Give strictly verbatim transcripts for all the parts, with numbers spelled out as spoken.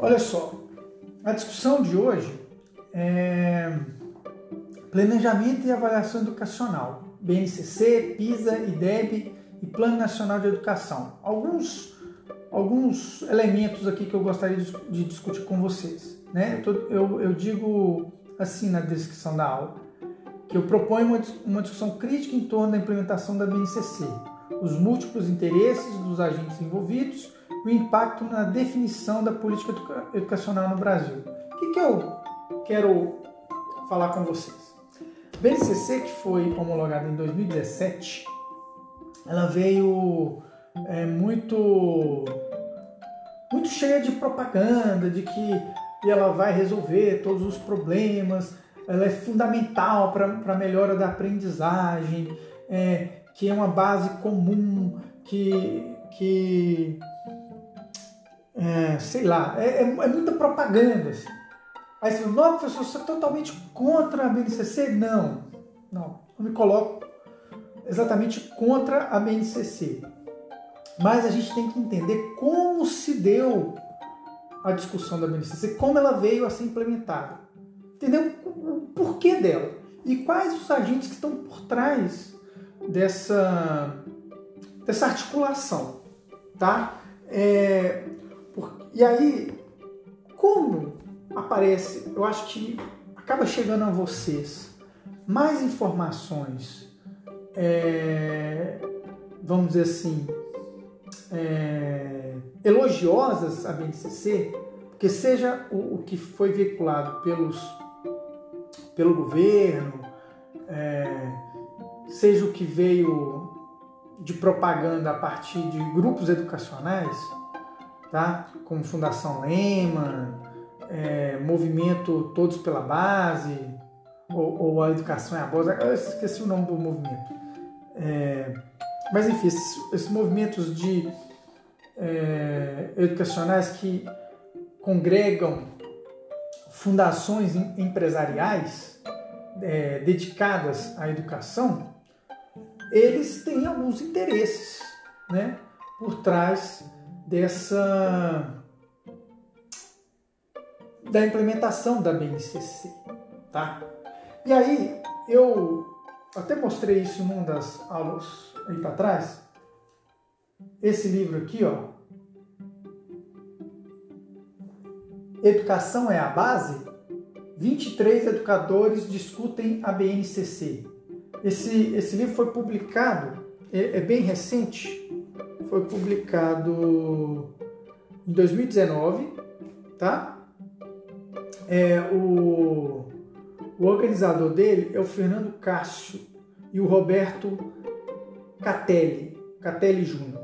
Olha só, a discussão de hoje é planejamento e avaliação educacional, B N C C, PISA, I D E B e Plano Nacional de Educação. Alguns, alguns elementos aqui que eu gostaria de, de discutir com vocês, né? Eu, tô, eu, eu digo assim na descrição da aula, que eu proponho uma, uma discussão crítica em torno da implementação da B N C C, os múltiplos interesses dos agentes envolvidos e o impacto na definição da política educa- educacional no Brasil. O que, que eu quero falar com vocês? A B N C C, que foi homologada em dois mil e dezessete, ela veio é, muito, muito cheia de propaganda, de que ela vai resolver todos os problemas, ela é fundamental para a melhora da aprendizagem, é, que é uma base comum, que, que é, sei lá, é, é, é muita propaganda. Assim. Aí você fala, não, professor, você é totalmente contra a B N C C? Não, não, eu me coloco exatamente contra a B N C C. Mas a gente tem que entender como se deu a discussão da B N C C, como ela veio a ser implementada. Entendeu? O porquê dela. E quais os agentes que estão por trás dessa, dessa articulação. Tá? É, por, e aí, como aparece, eu acho que acaba chegando a vocês mais informações, é, vamos dizer assim, é, elogiosas à B N C C, porque seja o, o que foi veiculado pelos pelo governo, é, seja o que veio de propaganda a partir de grupos educacionais, tá? Como Fundação Lemann, é, Movimento Todos pela Base, ou, ou a Educação é a Base, eu esqueci o nome do movimento. É, mas enfim, esses, esses movimentos de, é, educacionais que congregam fundações empresariais é, dedicadas à educação, eles têm alguns interesses, né, por trás dessa da implementação da B N C C, tá? E aí eu até mostrei isso numa das aulas aí para trás. Esse livro aqui, ó. Educação é a Base? vinte e três educadores discutem a B N C C. Esse, esse livro foi publicado, é, é bem recente, foi publicado em dois mil e dezenove, tá? É, o, o organizador dele é o Fernando Cássio e o Roberto Catelli, Catelli Júnior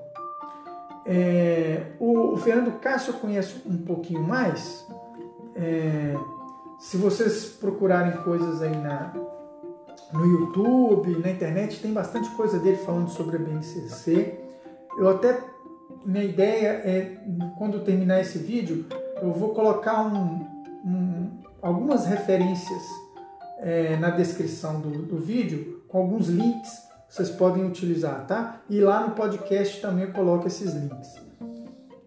É, o, o Fernando Cássio eu conheço um pouquinho mais. É, se vocês procurarem coisas aí na, no YouTube, na internet, tem bastante coisa dele falando sobre a B N C C. Eu até, minha ideia é, quando eu terminar esse vídeo, eu vou colocar um, um, algumas referências é, na descrição do, do vídeo, com alguns links. Vocês podem utilizar, tá? E lá no podcast também eu coloco esses links.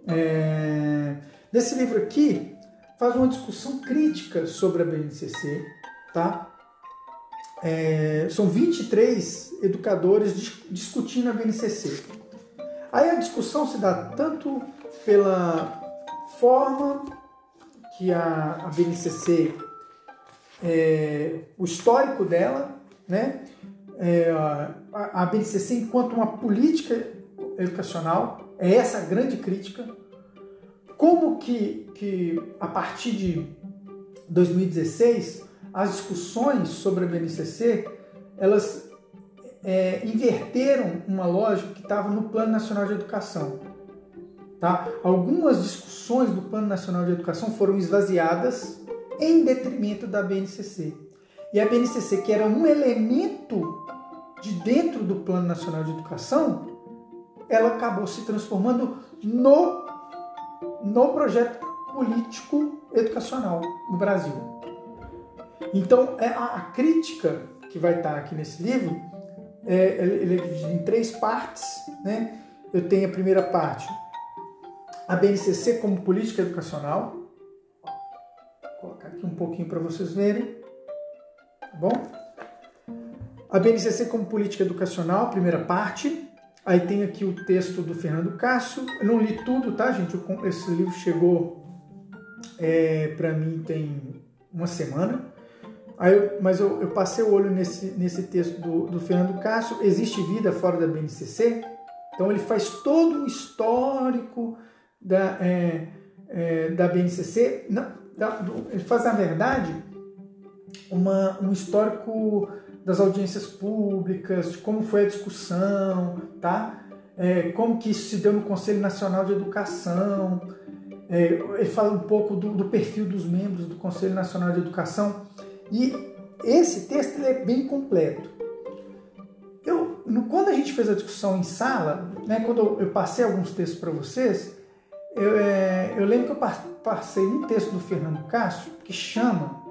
É... Nesse livro aqui, faz uma discussão crítica sobre a B N C C, tá? É... São vinte e três educadores discutindo a B N C C. Aí a discussão se dá tanto pela forma que a, a B N C C, é... o histórico dela, né? É, a B N C C enquanto uma política educacional, é essa a grande crítica, como que, que a partir de dois mil e dezesseis as discussões sobre a B N C C elas é, inverteram uma lógica que estava no Plano Nacional de Educação, tá? Algumas discussões do Plano Nacional de Educação foram esvaziadas em detrimento da B N C C, e a B N C C, que era um elemento de dentro do Plano Nacional de Educação, ela acabou se transformando no, no projeto político educacional do Brasil. Então, a, a crítica que vai estar aqui nesse livro, é, ele é dividido em três partes, né? Eu tenho a primeira parte, a B N C C como política educacional, Vou colocar aqui um pouquinho para vocês verem, tá bom? A B N C C como política educacional, primeira parte. Aí tem aqui o texto do Fernando Cássio. Eu não li tudo, tá, gente? Esse livro chegou é, para mim tem uma semana. Aí eu, mas eu, eu passei o olho nesse, nesse texto do, do Fernando Cássio. Existe vida fora da B N C C? Então ele faz todo um histórico da, é, é, da B N C C. Não, da, do, ele faz, na verdade, uma, um histórico das audiências públicas, de como foi a discussão, tá? É, como que isso se deu no Conselho Nacional de Educação. É, ele fala um pouco do, do perfil dos membros do Conselho Nacional de Educação. E esse texto ele é bem completo. Eu, no, quando a gente fez a discussão em sala, né, quando eu, eu passei alguns textos para vocês, eu, é, eu lembro que eu passei um texto do Fernando Cássio que chama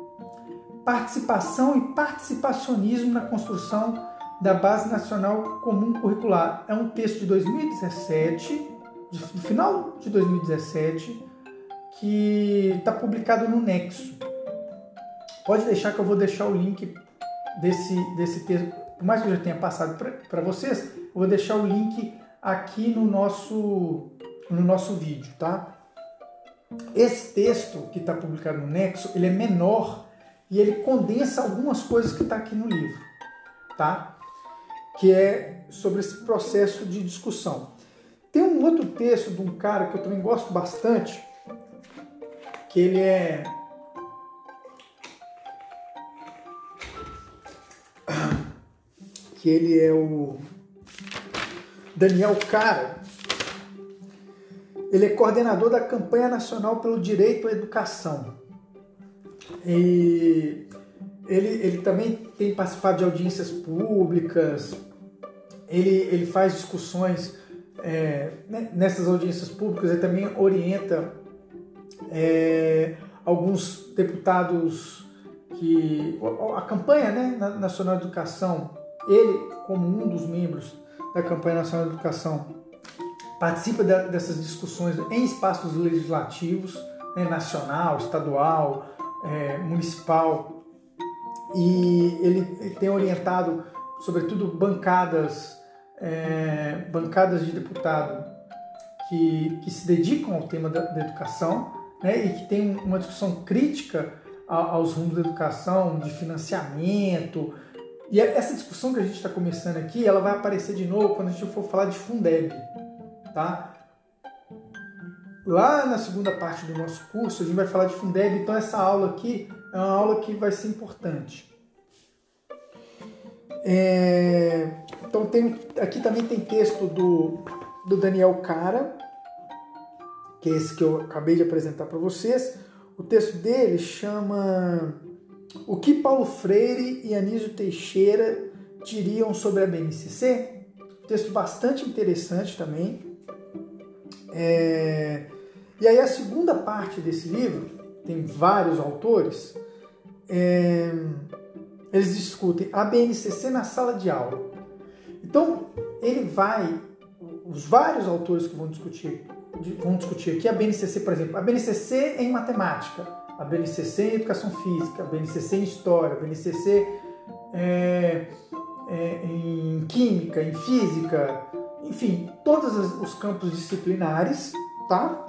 Participação e Participacionismo na Construção da Base Nacional Comum Curricular. É um texto de dois mil e dezessete, do final de dois mil e dezessete, que está publicado no Nexo. Pode deixar que eu vou deixar o link desse, desse texto. Por mais que eu já tenha passado para vocês, eu vou deixar o link aqui no nosso, no nosso vídeo, tá? Esse texto que está publicado no Nexo, ele é menor e ele condensa algumas coisas que está aqui no livro, tá? Que é sobre esse processo de discussão. Tem um outro texto de um cara que eu também gosto bastante, que ele é... que ele é o Daniel Cara. Ele é coordenador da Campanha Nacional pelo Direito à Educação. E ele, ele também tem participado de audiências públicas, ele, ele faz discussões é, nessas audiências públicas, ele também orienta é, alguns deputados que... A campanha, né, Nacional de Educação... Ele, como um dos membros da Campanha Nacional de Educação, participa dessas discussões em espaços legislativos, né, nacional, estadual, é, municipal, e ele, ele tem orientado, sobretudo, bancadas, é, bancadas de deputado que, que se dedicam ao tema da, da educação, né, e que tem uma discussão crítica aos rumos da educação, de financiamento. E essa discussão que a gente está começando aqui, ela vai aparecer de novo quando a gente for falar de Fundeb, tá? Lá na segunda parte do nosso curso, a gente vai falar de Fundeb, então essa aula aqui é uma aula que vai ser importante. É... Então, tem... aqui também tem texto do, do Daniel Cara, que é esse que eu acabei de apresentar para vocês. O texto dele chama... O que Paulo Freire e Anísio Teixeira diriam sobre a B N C C? Texto bastante interessante também. É... E aí a segunda parte desse livro, tem vários autores, é... eles discutem a B N C C na sala de aula. Então, ele vai... Os vários autores que vão discutir, vão discutir aqui a B N C C, por exemplo. A B N C C é em matemática. A B N C C em Educação Física, a B N C C em História, a B N C C é, é, em Química, em Física, enfim, todos os campos disciplinares, tá?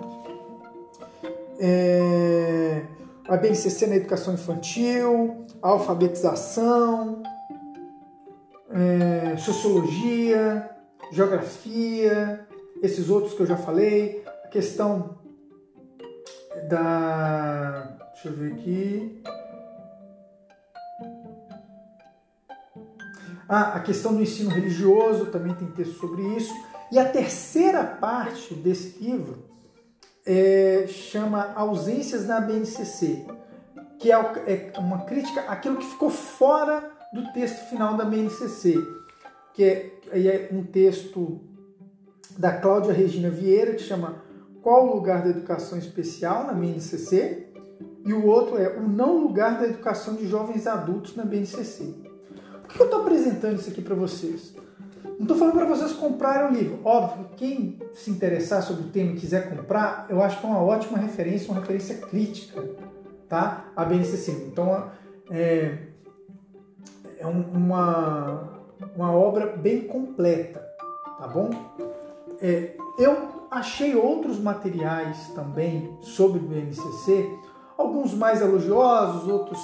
É, a B N C C na Educação Infantil, Alfabetização, é, Sociologia, Geografia, esses outros que eu já falei, a questão da... Deixa eu ver aqui. Ah, a questão do ensino religioso, também tem texto sobre isso. E a terceira parte desse livro é, chama Ausências na B N C C, que é uma crítica àquilo que ficou fora do texto final da B N C C, que é, é um texto da Cláudia Regina Vieira, que chama Qual o Lugar da Educação Especial na B N C C? E o outro é o não lugar da educação de jovens adultos na B N C C. Por que eu estou apresentando isso aqui para vocês? Não estou falando para vocês comprarem o livro. Óbvio, quem se interessar sobre o tema e quiser comprar, eu acho que é uma ótima referência, uma referência crítica. tá? A B N C C. Então, é, é uma, uma obra bem completa, tá bom? É, eu achei outros materiais também sobre o B N C C, alguns mais elogiosos, outros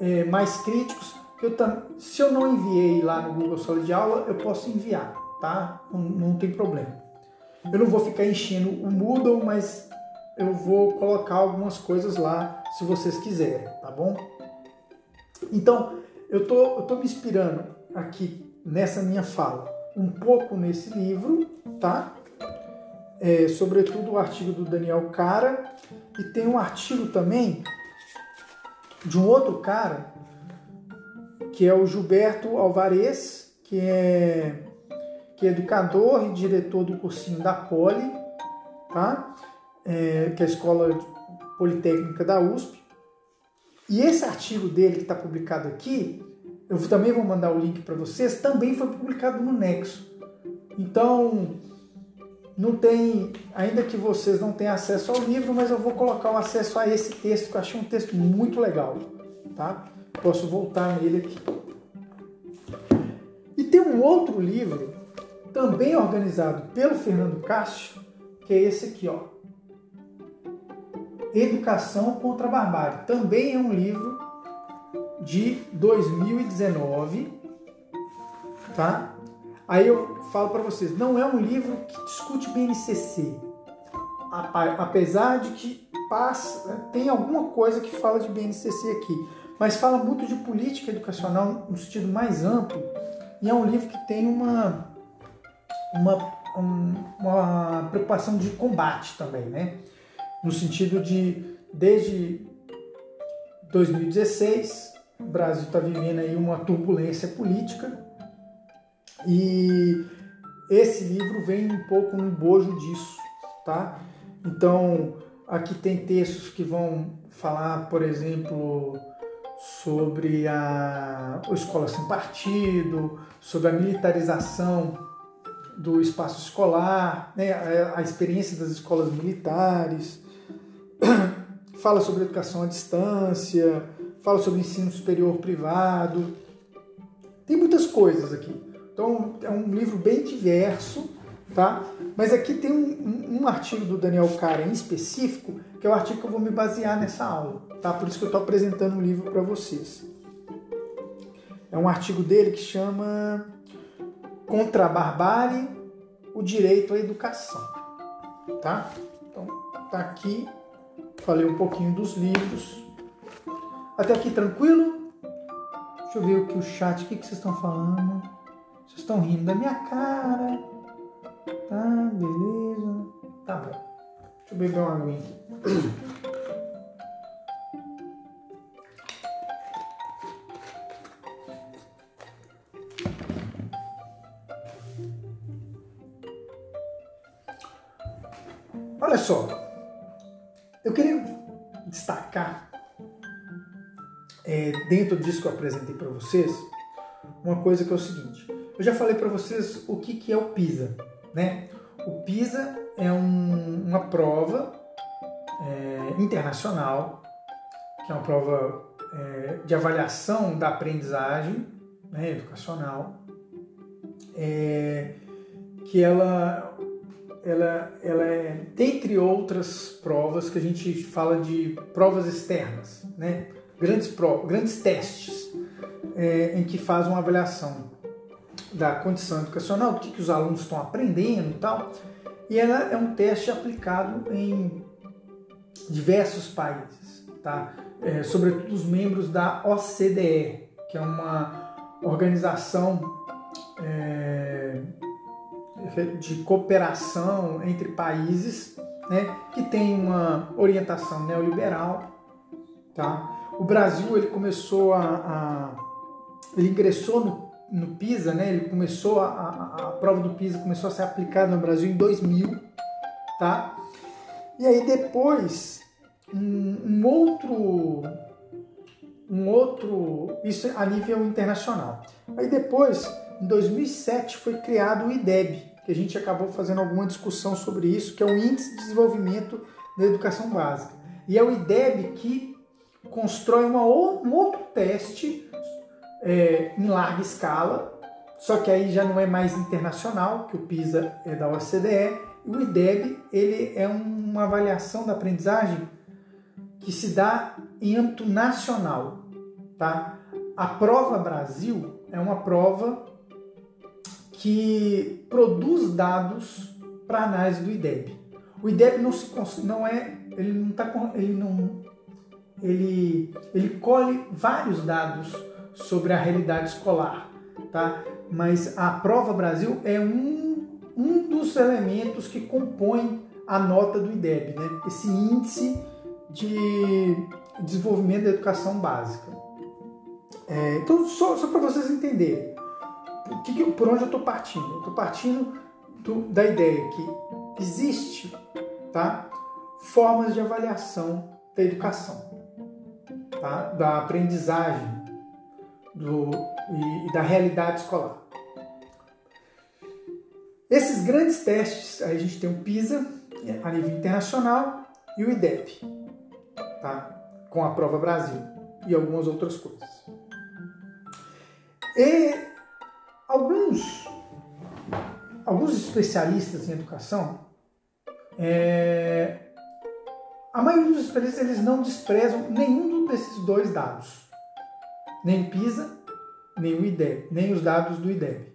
é, mais críticos. Eu, se eu não enviei lá no Google Sala de Aula, eu posso enviar, tá? Não, não tem problema. Eu não vou ficar enchendo o Moodle, mas eu vou colocar algumas coisas lá, se vocês quiserem, tá bom? Então, eu tô, eu tô me inspirando aqui nessa minha fala, um pouco nesse livro, tá? É, sobretudo o artigo do Daniel Cara, e tem um artigo também de um outro cara, que é o Gilberto Alvarez, que é, que é educador e diretor do cursinho da COLI, tá? É, que é a Escola Politécnica da U S P. E esse artigo dele que está publicado aqui, eu também vou mandar o link para vocês, também foi publicado no Nexo. Então, não tem, ainda que vocês não tenham acesso ao livro, mas eu vou colocar o acesso a esse texto, que eu achei um texto muito legal, tá? Posso voltar nele aqui. E tem um outro livro, também organizado pelo Fernando Cássio, que é esse aqui, ó. Educação contra a Barbárie. Também é um livro de dois mil e dezenove, tá? Aí eu falo para vocês, não é um livro que discute B N C C, apesar de que passa, tem alguma coisa que fala de B N C C aqui, mas fala muito de política educacional no sentido mais amplo, e é um livro que tem uma, uma, uma preocupação de combate também, né? No sentido de, desde dois mil e dezesseis, o Brasil está vivendo aí uma turbulência política, e esse livro vem um pouco no bojo disso, tá? Então, aqui tem textos que vão falar, por exemplo, sobre a escola sem partido, sobre a militarização do espaço escolar, né, a experiência das escolas militares, fala sobre educação à distância, fala sobre ensino superior privado, tem muitas coisas aqui. Então, é um livro bem diverso, tá? Mas aqui tem um, um, um artigo do Daniel Cara em específico, que é o artigo que eu vou me basear nessa aula, tá? Por isso que eu estou apresentando o um livro para vocês. É um artigo dele que chama Contra a Barbárie, o direito à educação, tá? Então, tá aqui, falei um pouquinho dos livros. Até aqui tranquilo? Deixa eu ver aqui o chat, o que, que vocês estão falando? Vocês estão rindo da minha cara, tá? Beleza, tá bom. Deixa eu beber uma aguinha aqui. Olha só, eu queria destacar, é, dentro disso que eu apresentei para vocês, uma coisa que é o seguinte. Eu já falei para vocês o que, que é o PISA, né? O PISA é um, uma prova é, internacional, que é uma prova é, de avaliação da aprendizagem, né, educacional, é, que ela... Ela, ela é, dentre outras provas que a gente fala de provas externas, né? Grandes, pro, grandes testes é, em que faz uma avaliação da condição educacional, do que, que os alunos estão aprendendo e tal. E ela é um teste aplicado em diversos países, tá? É, sobretudo os membros da O C D E, que é uma organização... É, de cooperação entre países, né, que tem uma orientação neoliberal, tá? O Brasil, ele começou a, a ele ingressou no, no PISA, né? Ele começou a, a, a prova do PISA começou a ser aplicada no Brasil em dois mil, tá? E aí depois um, um outro um outro isso a nível internacional. Aí depois em dois mil e sete foi criado o I D E B, que a gente acabou fazendo alguma discussão sobre isso, que é o Índice de Desenvolvimento da Educação Básica. E é o I D E B que constrói uma ou, um outro teste é, em larga escala, só que aí já não é mais internacional, que o PISA é da O C D E, e o I D E B ele é uma avaliação da aprendizagem que se dá em âmbito nacional, tá? A Prova Brasil é uma prova que produz dados para análise do I D E B. O I D E B não se não é, ele não tá ele não ele ele colhe vários dados sobre a realidade escolar, tá? Mas a Prova Brasil é um um dos elementos que compõe a nota do I D E B, né? Esse índice de desenvolvimento da educação básica. É, então, só, só para vocês entenderem, por, que, por onde eu estou partindo? Eu estou partindo do, da ideia que existe, tá, formas de avaliação da educação, tá, da aprendizagem do, e, e da realidade escolar. Esses grandes testes, aí a gente tem o PISA a nível internacional e o I D E B, tá, com a Prova Brasil e algumas outras coisas. E alguns, alguns especialistas em educação, é, a maioria dos especialistas eles não desprezam nenhum desses dois dados, nem o PISA, nem o I D E B, nem os dados do I D E B,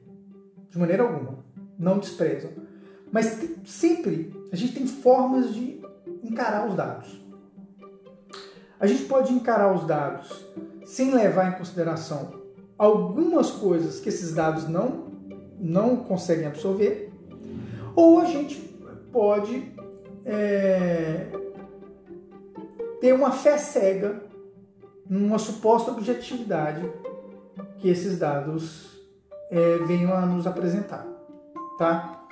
de maneira alguma, não desprezam. Mas tem, sempre a gente tem formas de encarar os dados. A gente pode encarar os dados sem levar em consideração algumas coisas que esses dados não, não conseguem absorver, ou a gente pode é, ter uma fé cega numa suposta objetividade que esses dados é, venham a nos apresentar, tá?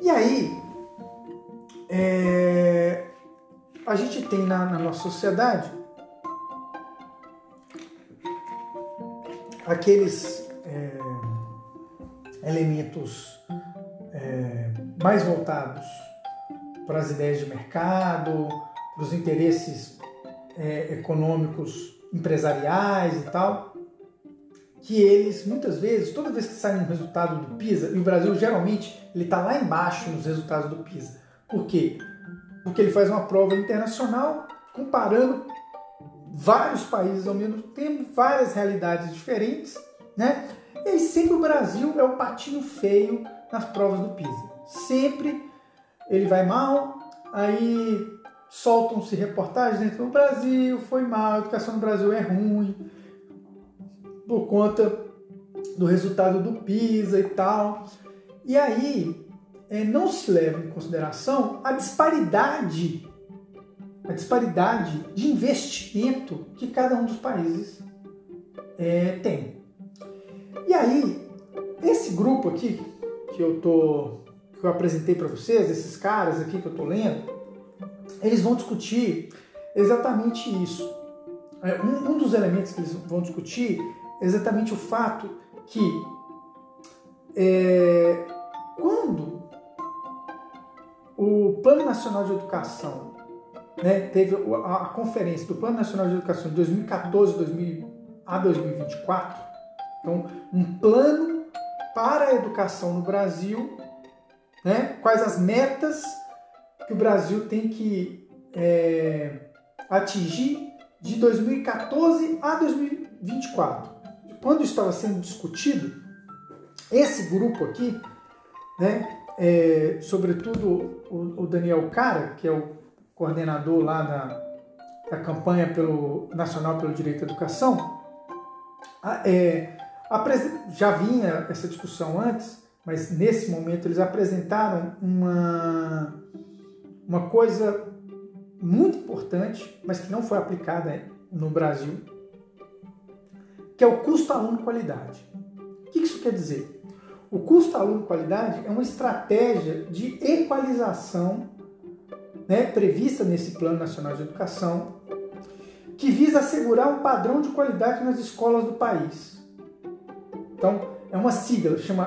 E aí, É, a gente tem na, na nossa sociedade aqueles é, elementos é, mais voltados para as ideias de mercado, para os interesses é, econômicos, empresariais e tal, que eles, muitas vezes, toda vez que sai um resultado do PISA, e o Brasil geralmente ele está lá embaixo nos resultados do PISA. Por quê? Porque ele faz uma prova internacional comparando vários países ao mesmo tempo, várias realidades diferentes, né? E aí sempre o Brasil é o patinho feio nas provas do PISA. Sempre ele vai mal, aí soltam-se reportagens dentro do Brasil, foi mal, a educação no Brasil é ruim, por conta do resultado do PISA e tal. E aí É, não se leva em consideração a disparidade, a disparidade de investimento que cada um dos países é, tem. E aí, esse grupo aqui que eu tô, que eu apresentei para vocês, esses caras aqui que eu tô lendo, eles vão discutir exatamente isso. Um, um dos elementos que eles vão discutir é exatamente o fato que é, quando o Plano Nacional de Educação, né, teve a conferência do Plano Nacional de Educação de dois mil e quatorze a dois mil e vinte e quatro, então um plano para a educação no Brasil, né, quais as metas que o Brasil tem que é, atingir de dois mil e quatorze a dois mil e vinte e quatro. Quando estava sendo discutido, esse grupo aqui, né, É, sobretudo o, o Daniel Cara, que é o coordenador lá da, da campanha pelo, nacional pelo direito à educação, a, é, a, já vinha essa discussão antes, mas nesse momento eles apresentaram uma, uma coisa muito importante, mas que não foi aplicada no Brasil, que é o custo aluno-qualidade. O que isso quer dizer? O custo aluno-qualidade é uma estratégia de equalização, né, prevista nesse Plano Nacional de Educação, que visa assegurar um padrão de qualidade nas escolas do país. Então, é uma sigla, chama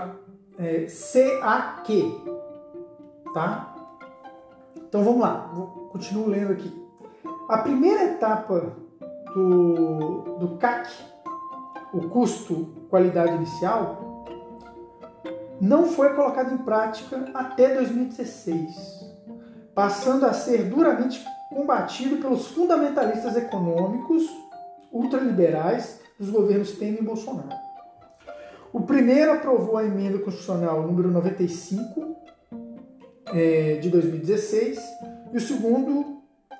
é, C A Q. Tá? Então, vamos lá, continuo lendo aqui. A primeira etapa do, do C A C, o custo qualidade inicial, não foi colocado em prática até dois mil e dezesseis, passando a ser duramente combatido pelos fundamentalistas econômicos ultraliberais dos governos Temer e Bolsonaro. O primeiro aprovou a Emenda Constitucional número noventa e cinco, é, de dois mil e dezesseis, e o segundo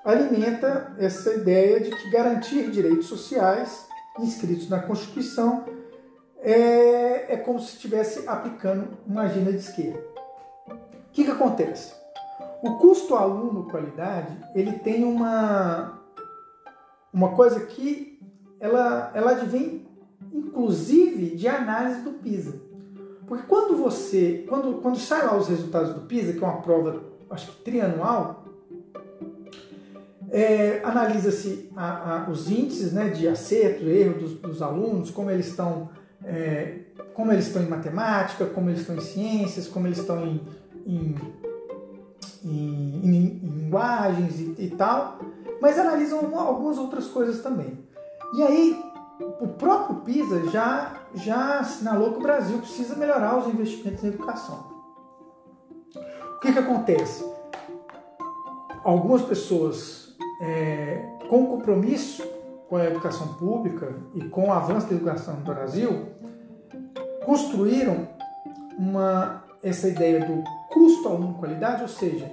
alimenta essa ideia de que garantir direitos sociais inscritos na Constituição é, é como se estivesse aplicando uma agenda de esquerda. O que, que acontece? O custo aluno-qualidade, ele tem uma, uma coisa que ela, ela advém, inclusive, de análise do PISA. Porque quando você, quando, quando sai lá os resultados do PISA, que é uma prova, acho que trianual, é, analisa-se a, a, os índices, né, de acerto, erro dos, dos alunos, como eles estão, é, como eles estão em matemática, como eles estão em ciências, como eles estão em... em Em, em, em linguagens e, e tal, mas analisam algumas outras coisas também. E aí, o próprio PISA já, já assinalou que o Brasil precisa melhorar os investimentos em educação. O que que acontece? Algumas pessoas, é, com compromisso com a educação pública e com o avanço da educação no Brasil, construíram uma, essa ideia do custo aluno qualidade, ou seja,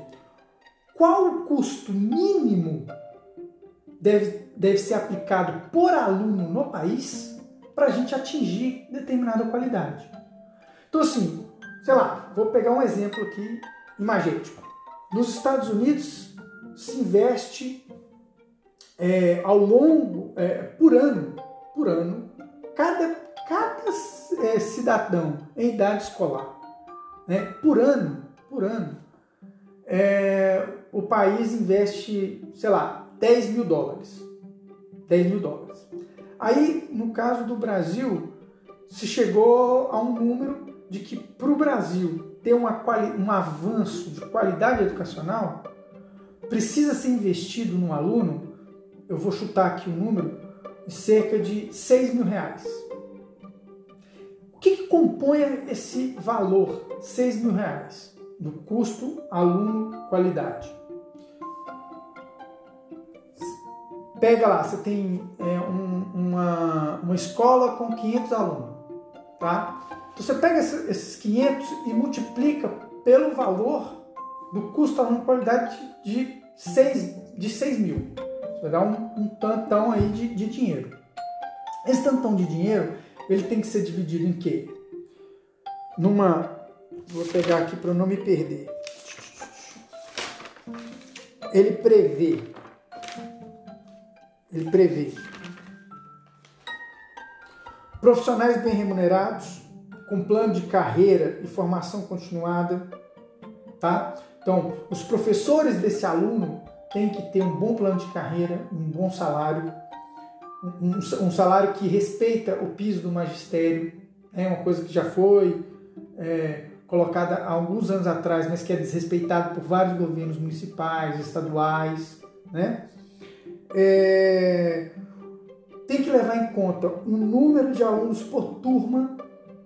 qual o custo mínimo deve, deve ser aplicado por aluno no país para a gente atingir determinada qualidade. Então assim, sei lá, vou pegar um exemplo aqui imagético. Nos Estados Unidos se investe é, ao longo, é, por ano, por ano, cada, cada é, cidadão em idade escolar, né, por ano, por ano, é, o país investe, sei lá, dez mil dólares. dez mil dólares. Aí, no caso do Brasil, se chegou a um número de que, para o Brasil ter uma quali- um avanço de qualidade educacional, precisa ser investido num aluno, eu vou chutar aqui o um número, cerca de seis mil reais. O que, que compõe esse valor, seis mil reais? Do custo aluno qualidade. Pega lá, você tem é, um, uma, uma escola com quinhentos alunos, tá? Então você pega esses quinhentos e multiplica pelo valor do custo aluno qualidade de seis mil. Você vai dar um, um tantão aí de, de dinheiro. Esse tantão de dinheiro, ele tem que ser dividido em quê? Numa... Vou pegar aqui para eu não me perder. Ele prevê. Ele prevê. Profissionais bem remunerados, com plano de carreira e formação continuada. Tá? Então, os professores desse aluno têm que ter um bom plano de carreira, um bom salário, um, um salário que respeita o piso do magistério. É uma coisa que já foi... É, colocada há alguns anos atrás, mas que é desrespeitada por vários governos municipais, estaduais, né? É, tem que levar em conta o número de alunos por turma,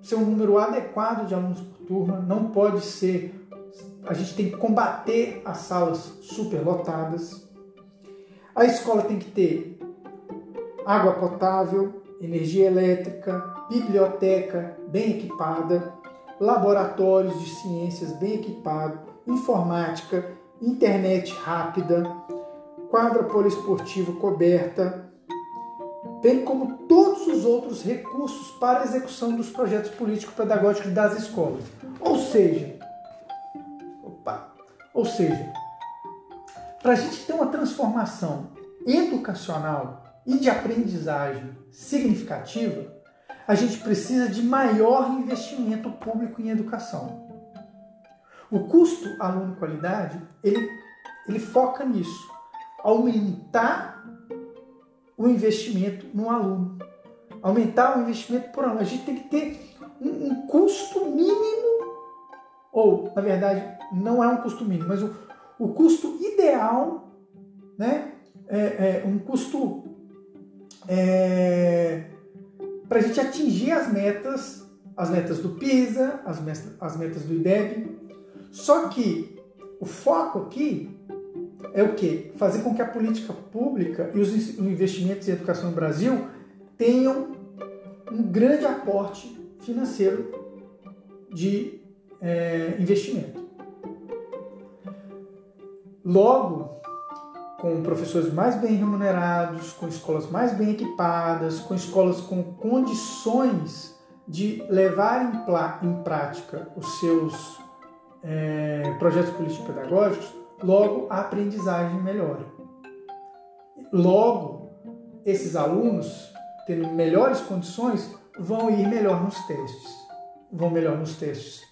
ser um número adequado de alunos por turma, não pode ser... A gente tem que combater as salas superlotadas. A escola tem que ter água potável, energia elétrica, biblioteca bem equipada, laboratórios de ciências bem equipados, informática, internet rápida, quadra poliesportiva coberta, bem como todos os outros recursos para a execução dos projetos político-pedagógicos das escolas. Ou seja, opa, ou seja, para a gente ter uma transformação educacional e de aprendizagem significativa, a gente precisa de maior investimento público em educação. O custo aluno-qualidade, ele, ele foca nisso. Aumentar o investimento no aluno. Aumentar o investimento por aluno. A gente tem que ter um, um custo mínimo, ou, na verdade, não é um custo mínimo, mas o, o custo ideal, né? É, é um custo é, para a gente atingir as metas, as metas do PISA, as metas, as metas do I D E B. Só que o foco aqui é o quê? Fazer com que a política pública e os investimentos em educação no Brasil tenham um grande aporte financeiro de é, investimento. Logo, com professores mais bem remunerados, com escolas mais bem equipadas, com escolas com condições de levar em, plá, em prática os seus é, projetos político-pedagógicos, logo a aprendizagem melhora. Logo, esses alunos, tendo melhores condições, vão ir melhor nos testes. Vão melhor nos testes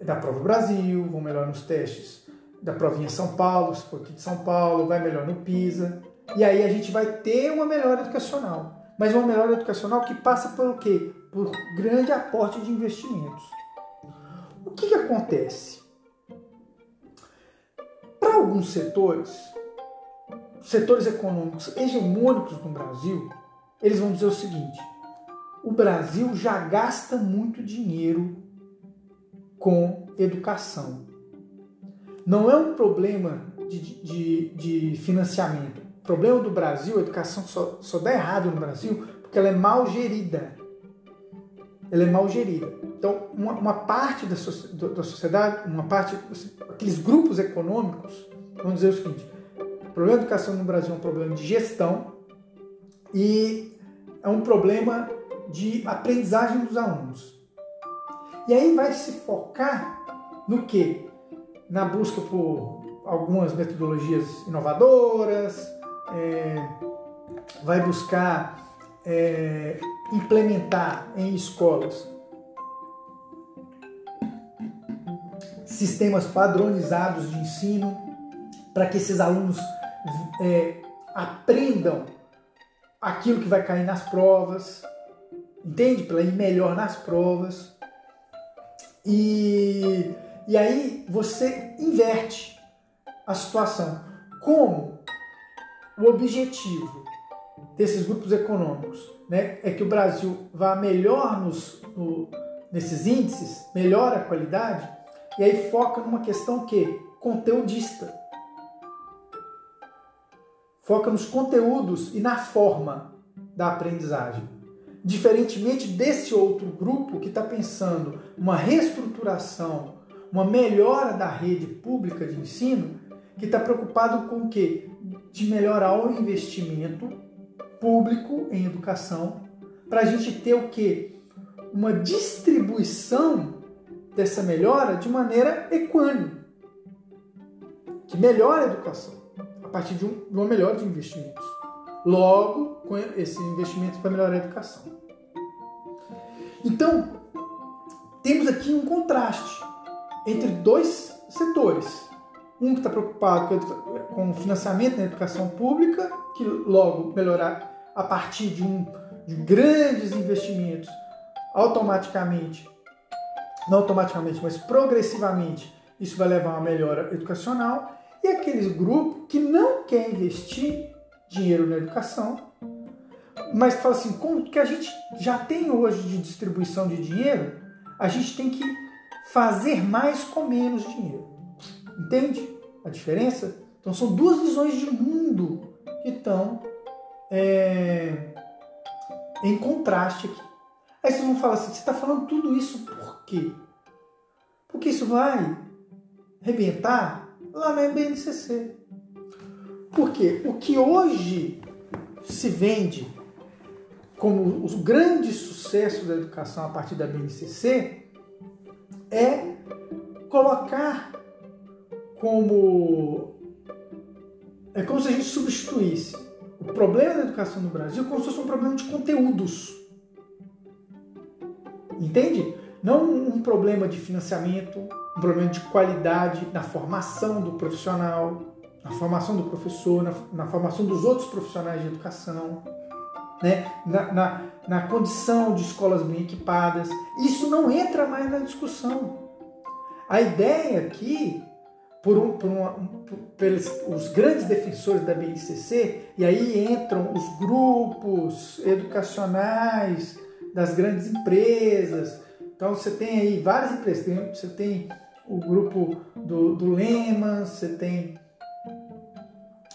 da Prova Brasil, vão melhor nos testes da Provinha São Paulo, se for aqui de São Paulo, vai melhor no PISA. E aí a gente vai ter uma melhora educacional. Mas uma melhora educacional que passa por o quê? Por grande aporte de investimentos. O que que acontece? Para alguns setores, setores econômicos hegemônicos no Brasil, eles vão dizer o seguinte: o Brasil já gasta muito dinheiro com educação. Não é um problema de, de, de financiamento. O problema do Brasil, a educação só, só dá errado no Brasil porque ela é mal gerida. Ela é mal gerida. Então, uma, uma parte da, so, da sociedade, uma parte, aqueles grupos econômicos vão dizer o seguinte: o problema da educação no Brasil é um problema de gestão e é um problema de aprendizagem dos alunos. E aí vai se focar no quê? Na busca por algumas metodologias inovadoras, é, vai buscar é, implementar em escolas sistemas padronizados de ensino para que esses alunos é, aprendam aquilo que vai cair nas provas, entende? Para ir melhor nas provas. E, e aí você inverte a situação. Como o objetivo desses grupos econômicos, né, é que o Brasil vá melhor nos, no, nesses índices, melhora a qualidade, e aí foca numa questão que conteudista. Foca nos conteúdos e na forma da aprendizagem. Diferentemente desse outro grupo que está pensando uma reestruturação, uma melhora da rede pública de ensino, que está preocupado com o quê? De melhorar o investimento público em educação, para a gente ter o quê? Uma distribuição dessa melhora de maneira equânime, que melhora a educação a partir de uma melhora de investimentos. Logo, com esse investimento para melhorar a educação. Então, temos aqui um contraste entre dois setores. Um que está preocupado com o financiamento da educação pública, que logo melhorar a partir de, um, de grandes investimentos, automaticamente, não automaticamente, mas progressivamente, isso vai levar a uma melhora educacional. E aquele grupo que não quer investir dinheiro na educação, mas fala assim: com o que a gente já tem hoje de distribuição de dinheiro, a gente tem que fazer mais com menos dinheiro. Entende a diferença? Então são duas visões de mundo que estão é, em contraste aqui. Aí vocês vão falar assim: você está falando tudo isso por quê? Porque isso vai arrebentar lá na B N C C. Porque o que hoje se vende como os grandes sucessos da educação a partir da B N C C é colocar como... é como se a gente substituísse o problema da educação no Brasil como se fosse um problema de conteúdos. Entende? Não um problema de financiamento, um problema de qualidade na formação do profissional, na formação do professor, na, na formação dos outros profissionais de educação, né? na, na, na condição de escolas bem equipadas. Isso não entra mais na discussão. A ideia aqui por um, por uma, por, pelos os grandes defensores da B N C C, e aí entram os grupos educacionais das grandes empresas. Então você tem aí várias empresas, tem, você tem o grupo do, do Lemann, você tem,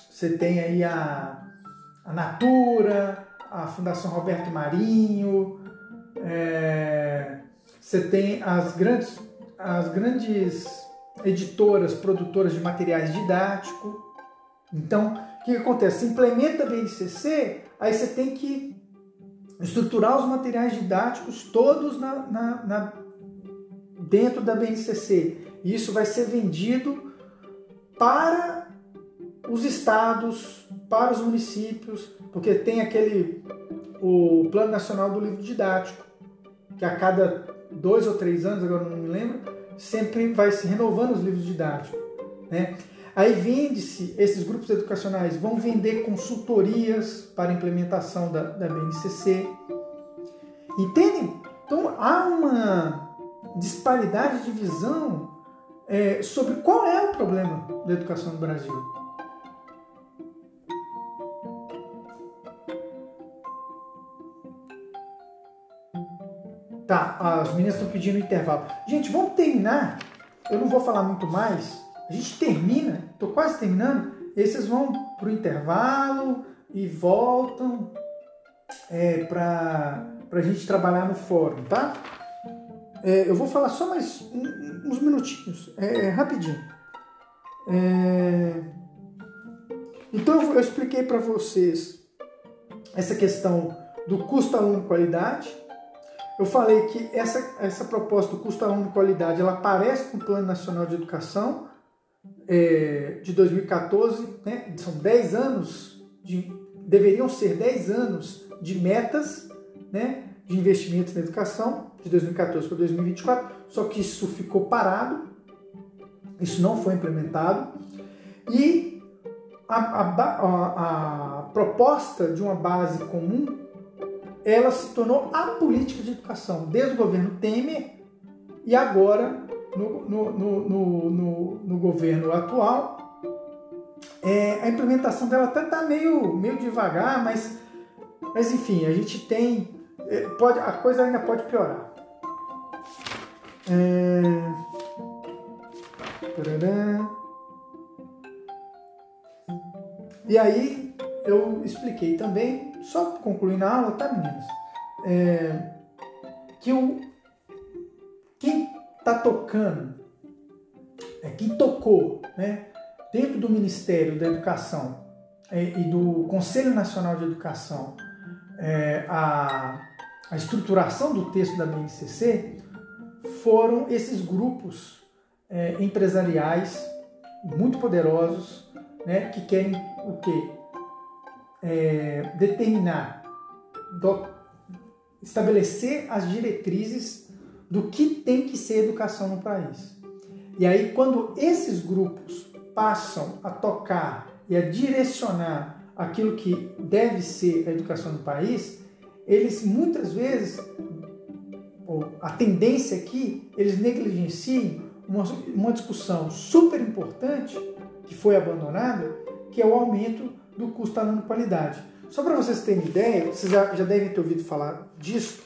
você tem aí a, a Natura, a Fundação Roberto Marinho, é, você tem as grandes, as grandes editoras, produtoras de materiais didáticos. Então, o que acontece? Você implementa a B N C C, aí você tem que estruturar os materiais didáticos todos na, na, na, dentro da B N C C. E isso vai ser vendido para os estados, para os municípios, porque tem aquele o Plano Nacional do Livro Didático, que a cada dois ou três anos, agora não me lembro, sempre vai se renovando os livros didáticos, né? Aí vende-se, esses grupos educacionais vão vender consultorias para implementação da, da B N C C. Entendem? Então há uma disparidade de visão é, sobre qual é o problema da educação no Brasil. Tá, as meninas estão pedindo intervalo. Gente, vamos terminar. Eu não vou falar muito mais. A gente termina, estou quase terminando. E aí vocês vão para o intervalo e voltam é, para a gente trabalhar no fórum, tá? É, eu vou falar só mais um, uns minutinhos, é, é rapidinho. É... Então, eu expliquei para vocês essa questão do custo aluno qualidade. Eu falei que essa, essa proposta do custo aluno de qualidade, ela aparece com o Plano Nacional de Educação é, de dois mil e quatorze, né? São dez anos, de, deveriam ser dez anos de metas, né? De investimentos na educação, de dois mil e quatorze para dois mil e vinte e quatro, só que isso ficou parado, isso não foi implementado, e a, a, a, a proposta de uma base comum, ela se tornou a política de educação, desde o governo Temer e agora no, no, no, no, no, no governo atual. É, a implementação dela até está meio, meio devagar, mas, mas enfim, a gente tem... Pode, a coisa ainda pode piorar. É... E aí eu expliquei também, só concluindo a aula, tá, meninas? É, que o, quem tá tocando, é, quem tocou, né, dentro do Ministério da Educação é, e do Conselho Nacional de Educação é, a, a estruturação do texto da B N C C foram esses grupos é, empresariais muito poderosos, né, que querem o quê? É, determinar, do, estabelecer as diretrizes do que tem que ser educação no país. E aí, quando esses grupos passam a tocar e a direcionar aquilo que deve ser a educação no país, eles muitas vezes, ou a tendência aqui, eles negligenciam uma, uma discussão super importante que foi abandonada, que é o aumento do custo aluno qualidade. Só para vocês terem ideia, vocês já, já devem ter ouvido falar disso,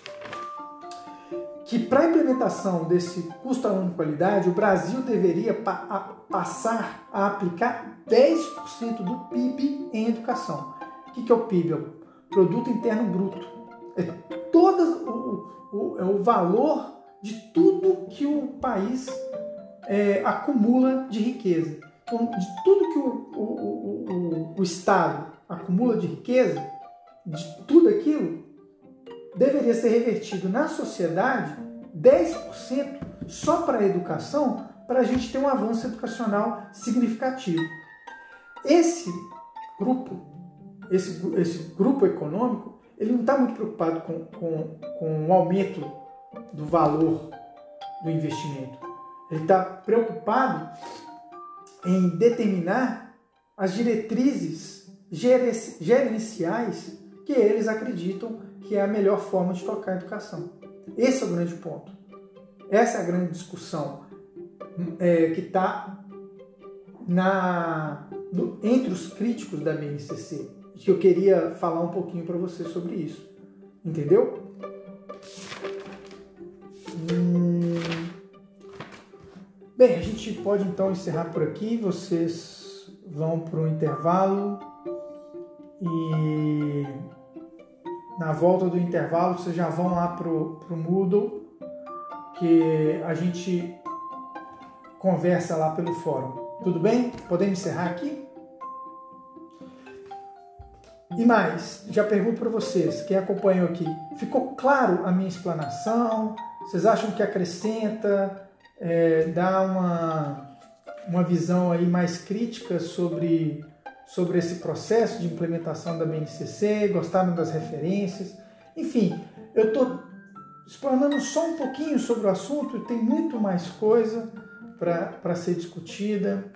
que para a implementação desse custo aluno qualidade, o Brasil deveria pa a passar a aplicar dez por cento do P I B em educação. O que, que é o P I B? É o Produto Interno Bruto. É todas, o, o, é o valor de tudo que o país é, acumula de riqueza. De tudo que o, o, o, o Estado acumula de riqueza, de tudo aquilo, deveria ser revertido na sociedade dez por cento só para a educação, para a gente ter um avanço educacional significativo. Esse grupo, esse, esse grupo econômico, ele não está muito preocupado com, com, com o aumento do valor do investimento. Ele está preocupado em determinar as diretrizes gerenciais que eles acreditam que é a melhor forma de tocar a educação. Esse é o grande ponto. Essa é a grande discussão é, que está na, no, entre os críticos da B N C C, que eu queria falar um pouquinho para você sobre isso. Entendeu? Hum... Bem, a gente pode então encerrar por aqui. Vocês vão para o intervalo e na volta do intervalo vocês já vão lá para o Moodle, que a gente conversa lá pelo fórum. Tudo bem? Podemos encerrar aqui? E mais, já pergunto para vocês, quem acompanhou aqui, ficou claro a minha explanação? Vocês acham que acrescenta, é, dá uma, uma visão aí mais crítica sobre, sobre esse processo de implementação da B N C C? Gostaram das referências? Enfim, eu estou explanando só um pouquinho sobre o assunto, tem muito mais coisa para ser discutida.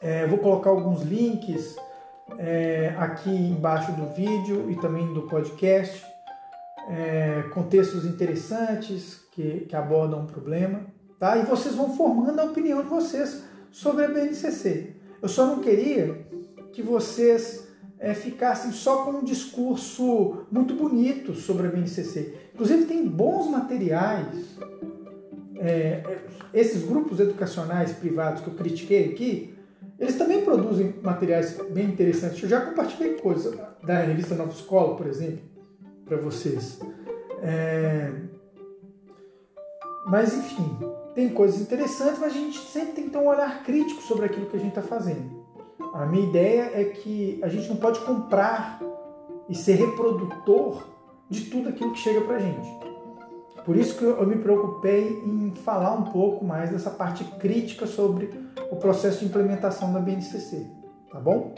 É, vou colocar alguns links... É, aqui embaixo do vídeo e também do podcast, é, com textos interessantes que, que abordam o problema, tá? E vocês vão formando a opinião de vocês sobre a B N C C. Eu só não queria que vocês é, ficassem só com um discurso muito bonito sobre a B N C C. Inclusive tem bons materiais, é, esses grupos educacionais privados que eu critiquei aqui, eles também produzem materiais bem interessantes. Eu já compartilhei coisas da revista Nova Escola, por exemplo, para vocês. É... Mas, enfim, tem coisas interessantes, mas a gente sempre tem que ter um olhar crítico sobre aquilo que a gente está fazendo. A minha ideia é que a gente não pode comprar e ser reprodutor de tudo aquilo que chega para a gente. Por isso que eu me preocupei em falar um pouco mais dessa parte crítica sobre o processo de implementação da B N C C, tá bom?